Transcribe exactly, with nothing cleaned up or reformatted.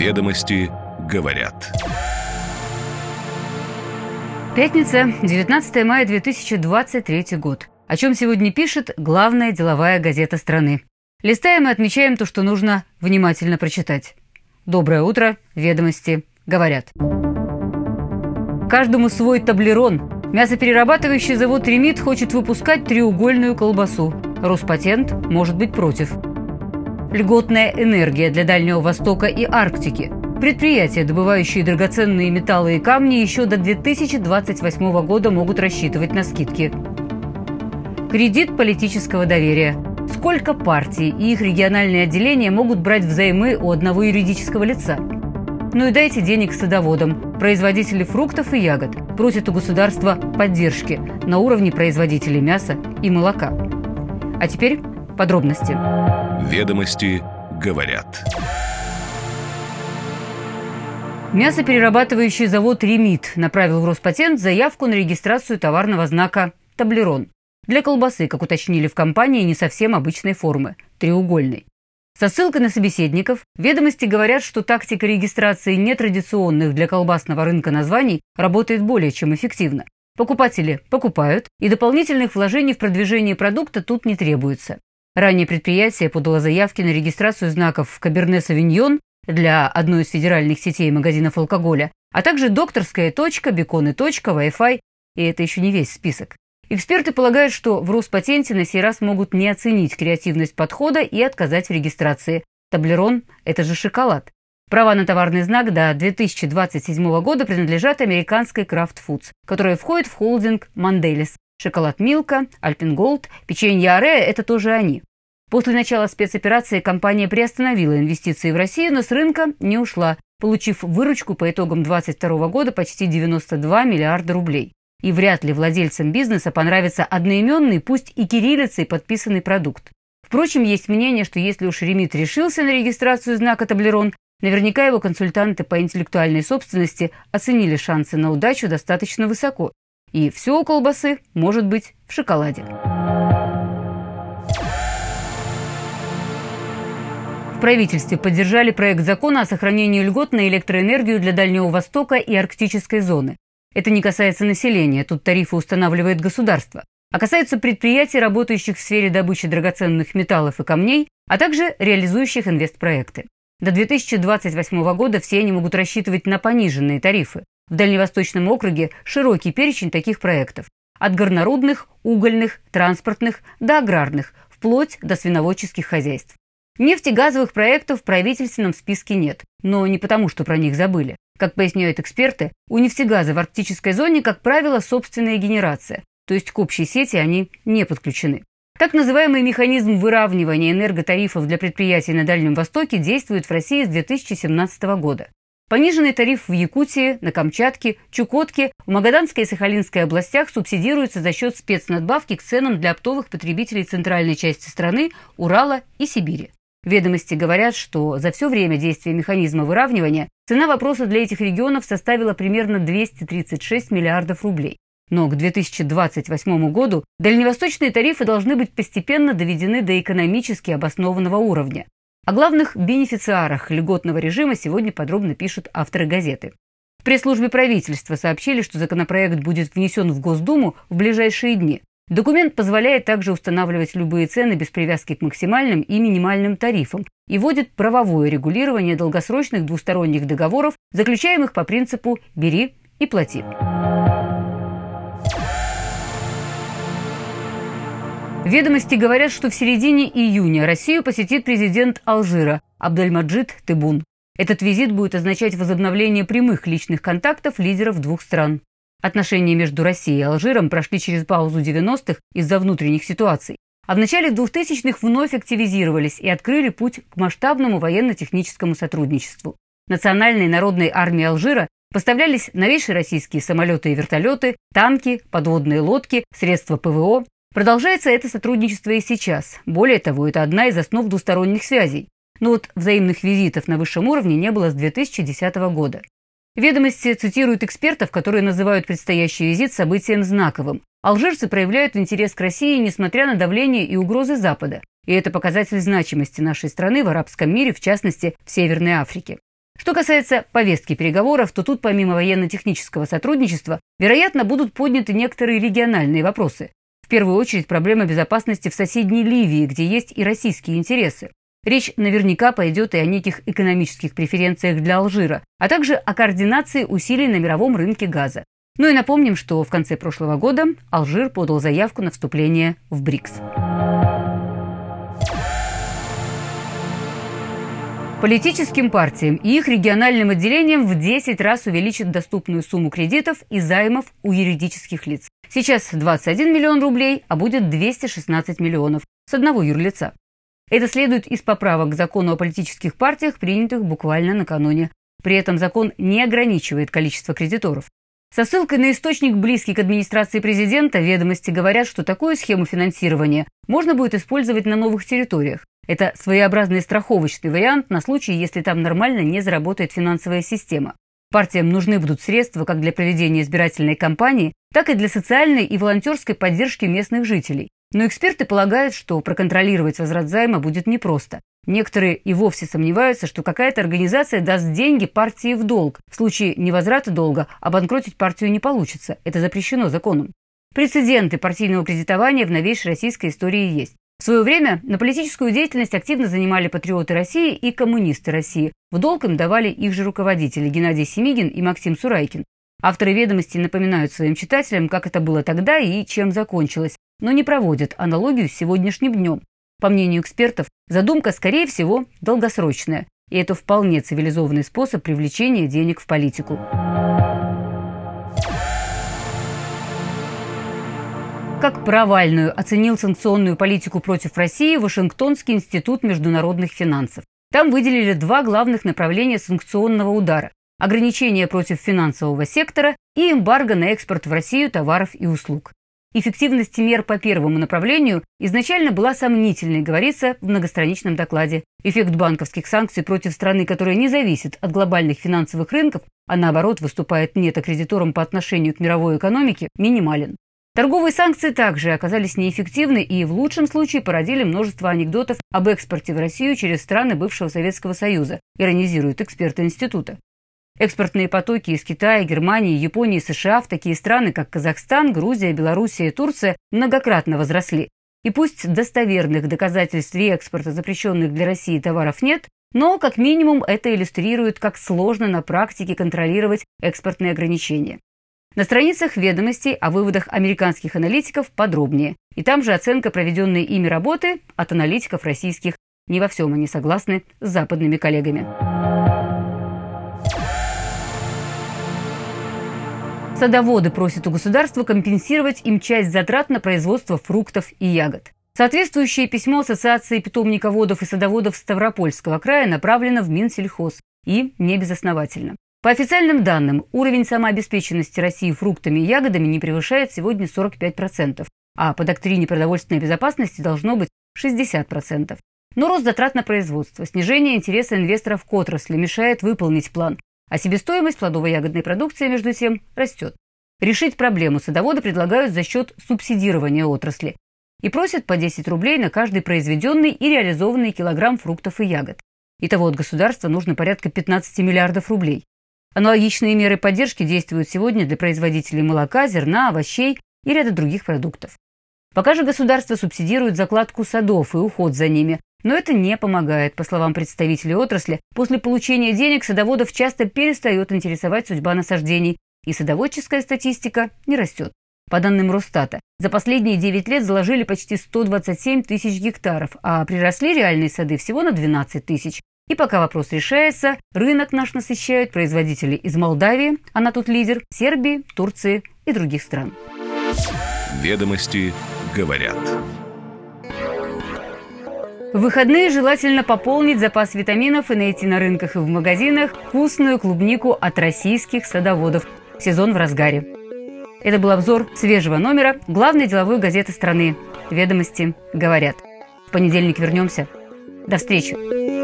Ведомости говорят. Пятница, девятнадцатое мая две тысячи двадцать третий год. О чем сегодня пишет главная деловая газета страны. Листаем и отмечаем то, что нужно внимательно прочитать. Доброе утро, Ведомости говорят. Каждому свой таблерон. Мясоперерабатывающий завод «Ремит» хочет выпускать треугольную колбасу. Роспатент может быть против. Льготная энергия для Дальнего Востока и Арктики. Предприятия, добывающие драгоценные металлы и камни, еще до две тысячи двадцать восьмого года могут рассчитывать на скидки. Кредит политического доверия. Сколько партий и их региональные отделения могут брать взаймы у одного юридического лица? Ну и дайте денег садоводам. Производители фруктов и ягод просят у государства поддержки на уровне производителей мяса и молока. А теперь подробности. Ведомости говорят. Мясоперерабатывающий завод «Ремит» направил в Роспатент заявку на регистрацию товарного знака «Таблерон» для колбасы, как уточнили в компании, не совсем обычной формы – треугольной. Со ссылкой на собеседников «Ведомости» говорят, что тактика регистрации нетрадиционных для колбасного рынка названий работает более чем эффективно. Покупатели покупают, и дополнительных вложений в продвижение продукта тут не требуется. Ранее предприятие подало заявки на регистрацию знаков «Каберне Совиньон» для одной из федеральных сетей магазинов алкоголя, а также «Докторская точка», «Беконы точка», «Вай-Фай». И это еще не весь список. Эксперты полагают, что в Роспатенте на сей раз могут не оценить креативность подхода и отказать в регистрации. Таблерон – это же шоколад. Права на товарный знак до две тысячи двадцать седьмого года принадлежат американской Крафт Фудс, которая входит в холдинг Манделис. Шоколад Милка, Альпин Голд, печенье Ареа – это тоже они. После начала спецоперации компания приостановила инвестиции в Россию, но с рынка не ушла, получив выручку по итогам две тысячи двадцать второго года почти девяносто два миллиарда рублей. И вряд ли владельцам бизнеса понравится одноименный, пусть и кириллицей подписанный продукт. Впрочем, есть мнение, что если уж Ремит решился на регистрацию знака «Таблерон», наверняка его консультанты по интеллектуальной собственности оценили шансы на удачу достаточно высоко. И все у колбасы может быть в шоколаде. В правительстве поддержали проект закона о сохранении льгот на электроэнергию для Дальнего Востока и арктической зоны. Это не касается населения, тут тарифы устанавливает государство, а касается предприятий, работающих в сфере добычи драгоценных металлов и камней, а также реализующих инвестпроекты. До две тысячи двадцать восьмого года все они могут рассчитывать на пониженные тарифы. В Дальневосточном округе широкий перечень таких проектов – от горнорудных, угольных, транспортных до аграрных, вплоть до свиноводческих хозяйств. Нефтегазовых проектов в правительственном списке нет, но не потому, что про них забыли. Как поясняют эксперты, у нефтегаза в арктической зоне, как правило, собственная генерация, то есть к общей сети они не подключены. Так называемый механизм выравнивания энерготарифов для предприятий на Дальнем Востоке действует в России с две тысячи семнадцатого года. Пониженный тариф в Якутии, на Камчатке, Чукотке, в Магаданской и Сахалинской областях субсидируется за счет спецнадбавки к ценам для оптовых потребителей центральной части страны, Урала и Сибири. Ведомости говорят, что за все время действия механизма выравнивания цена вопроса для этих регионов составила примерно двести тридцать шесть миллиардов рублей. Но к две тысячи двадцать восьмому году дальневосточные тарифы должны быть постепенно доведены до экономически обоснованного уровня. О главных бенефициарах льготного режима сегодня подробно пишут авторы газеты. В пресс-службе правительства сообщили, что законопроект будет внесен в Госдуму в ближайшие дни. Документ позволяет также устанавливать любые цены без привязки к максимальным и минимальным тарифам и вводит правовое регулирование долгосрочных двусторонних договоров, заключаемых по принципу «бери и плати». Ведомости говорят, что в середине июня Россию посетит президент Алжира Абдельмаджид Тыбун. Этот визит будет означать возобновление прямых личных контактов лидеров двух стран. Отношения между Россией и Алжиром прошли через паузу девяностых из-за внутренних ситуаций, а в начале двухтысячных вновь активизировались и открыли путь к масштабному военно-техническому сотрудничеству. Национальной и народной армии Алжира поставлялись новейшие российские самолеты и вертолеты, танки, подводные лодки, средства ПВО. Продолжается это сотрудничество и сейчас. Более того, это одна из основ двусторонних связей. Но вот взаимных визитов на высшем уровне не было с две тысячи десятого года. Ведомости цитируют экспертов, которые называют предстоящий визит событием знаковым. Алжирцы проявляют интерес к России, несмотря на давление и угрозы Запада. И это показатель значимости нашей страны в арабском мире, в частности, в Северной Африке. Что касается повестки переговоров, то тут помимо военно-технического сотрудничества, вероятно, будут подняты некоторые региональные вопросы. В первую очередь проблема безопасности в соседней Ливии, где есть и российские интересы. Речь наверняка пойдет и о неких экономических преференциях для Алжира, а также о координации усилий на мировом рынке газа. Ну и напомним, что в конце прошлого года Алжир подал заявку на вступление в БРИКС. Политическим партиям и их региональным отделениям в десять раз увеличат доступную сумму кредитов и займов у юридических лиц. Сейчас двадцать один миллион рублей, а будет двести шестнадцать миллионов с одного юрлица. Это следует из поправок к закону о политических партиях, принятых буквально накануне. При этом закон не ограничивает количество кредиторов. Со ссылкой на источник, близкий к администрации президента, «Ведомости» говорят, что такую схему финансирования можно будет использовать на новых территориях. Это своеобразный страховочный вариант на случай, если там нормально не заработает финансовая система. Партиям нужны будут средства как для проведения избирательной кампании, так и для социальной и волонтерской поддержки местных жителей. Но эксперты полагают, что проконтролировать возврат займа будет непросто. Некоторые и вовсе сомневаются, что какая-то организация даст деньги партии в долг. В случае невозврата долга обанкротить партию не получится. Это запрещено законом. Прецеденты партийного кредитования в новейшей российской истории есть. В свое время на политическую деятельность активно занимали патриоты России и коммунисты России. В долг им давали их же руководители Геннадий Семигин и Максим Сурайкин. Авторы «Ведомостей» напоминают своим читателям, как это было тогда и чем закончилось, но не проводят аналогию с сегодняшним днем. По мнению экспертов, задумка, скорее всего, долгосрочная. И это вполне цивилизованный способ привлечения денег в политику. Как провальную оценил санкционную политику против России Вашингтонский институт международных финансов. Там выделили два главных направления санкционного удара – ограничения против финансового сектора и эмбарго на экспорт в Россию товаров и услуг. Эффективность мер по первому направлению изначально была сомнительной, говорится в многостраничном докладе. Эффект банковских санкций против страны, которая не зависит от глобальных финансовых рынков, а наоборот выступает нетокредитором по отношению к мировой экономике, минимален. Торговые санкции также оказались неэффективны и в лучшем случае породили множество анекдотов об экспорте в Россию через страны бывшего Советского Союза, иронизируют эксперты института. Экспортные потоки из Китая, Германии, Японии, США в такие страны, как Казахстан, Грузия, Белоруссия и Турция, многократно возросли. И пусть достоверных доказательств реэкспорта запрещенных для России товаров нет, но как минимум это иллюстрирует, как сложно на практике контролировать экспортные ограничения. На страницах «Ведомостей» о выводах американских аналитиков подробнее. И там же оценка проведенной ими работы от аналитиков российских. Не во всем они согласны с западными коллегами. Садоводы просят у государства компенсировать им часть затрат на производство фруктов и ягод. Соответствующее письмо Ассоциации питомниководов и садоводов Ставропольского края направлено в Минсельхоз. И небезосновательно. По официальным данным, уровень самообеспеченности России фруктами и ягодами не превышает сегодня сорок пять процентов, а по доктрине продовольственной безопасности должно быть шестьдесят процентов. Но рост затрат на производство, снижение интереса инвесторов к отрасли мешает выполнить план. А себестоимость плодово-ягодной продукции, между тем, растет. Решить проблему садоводы предлагают за счет субсидирования отрасли и просят по десять рублей на каждый произведенный и реализованный килограмм фруктов и ягод. Итого от государства нужно порядка пятнадцать миллиардов рублей. Аналогичные меры поддержки действуют сегодня для производителей молока, зерна, овощей и ряда других продуктов. Пока же государство субсидирует закладку садов и уход за ними. Но это не помогает. По словам представителей отрасли, после получения денег садоводов часто перестает интересовать судьба насаждений, и садоводческая статистика не растет. По данным Росстата, за последние девять лет заложили почти сто двадцать семь тысяч гектаров, а приросли реальные сады всего на двенадцать тысяч. И пока вопрос решается, рынок наш насыщают производители из Молдавии, она тут лидер, Сербии, Турции и других стран. «Ведомости говорят». В выходные желательно пополнить запас витаминов и найти на рынках и в магазинах вкусную клубнику от российских садоводов. Сезон в разгаре. Это был обзор свежего номера главной деловой газеты страны. «Ведомости говорят». В понедельник вернемся. До встречи.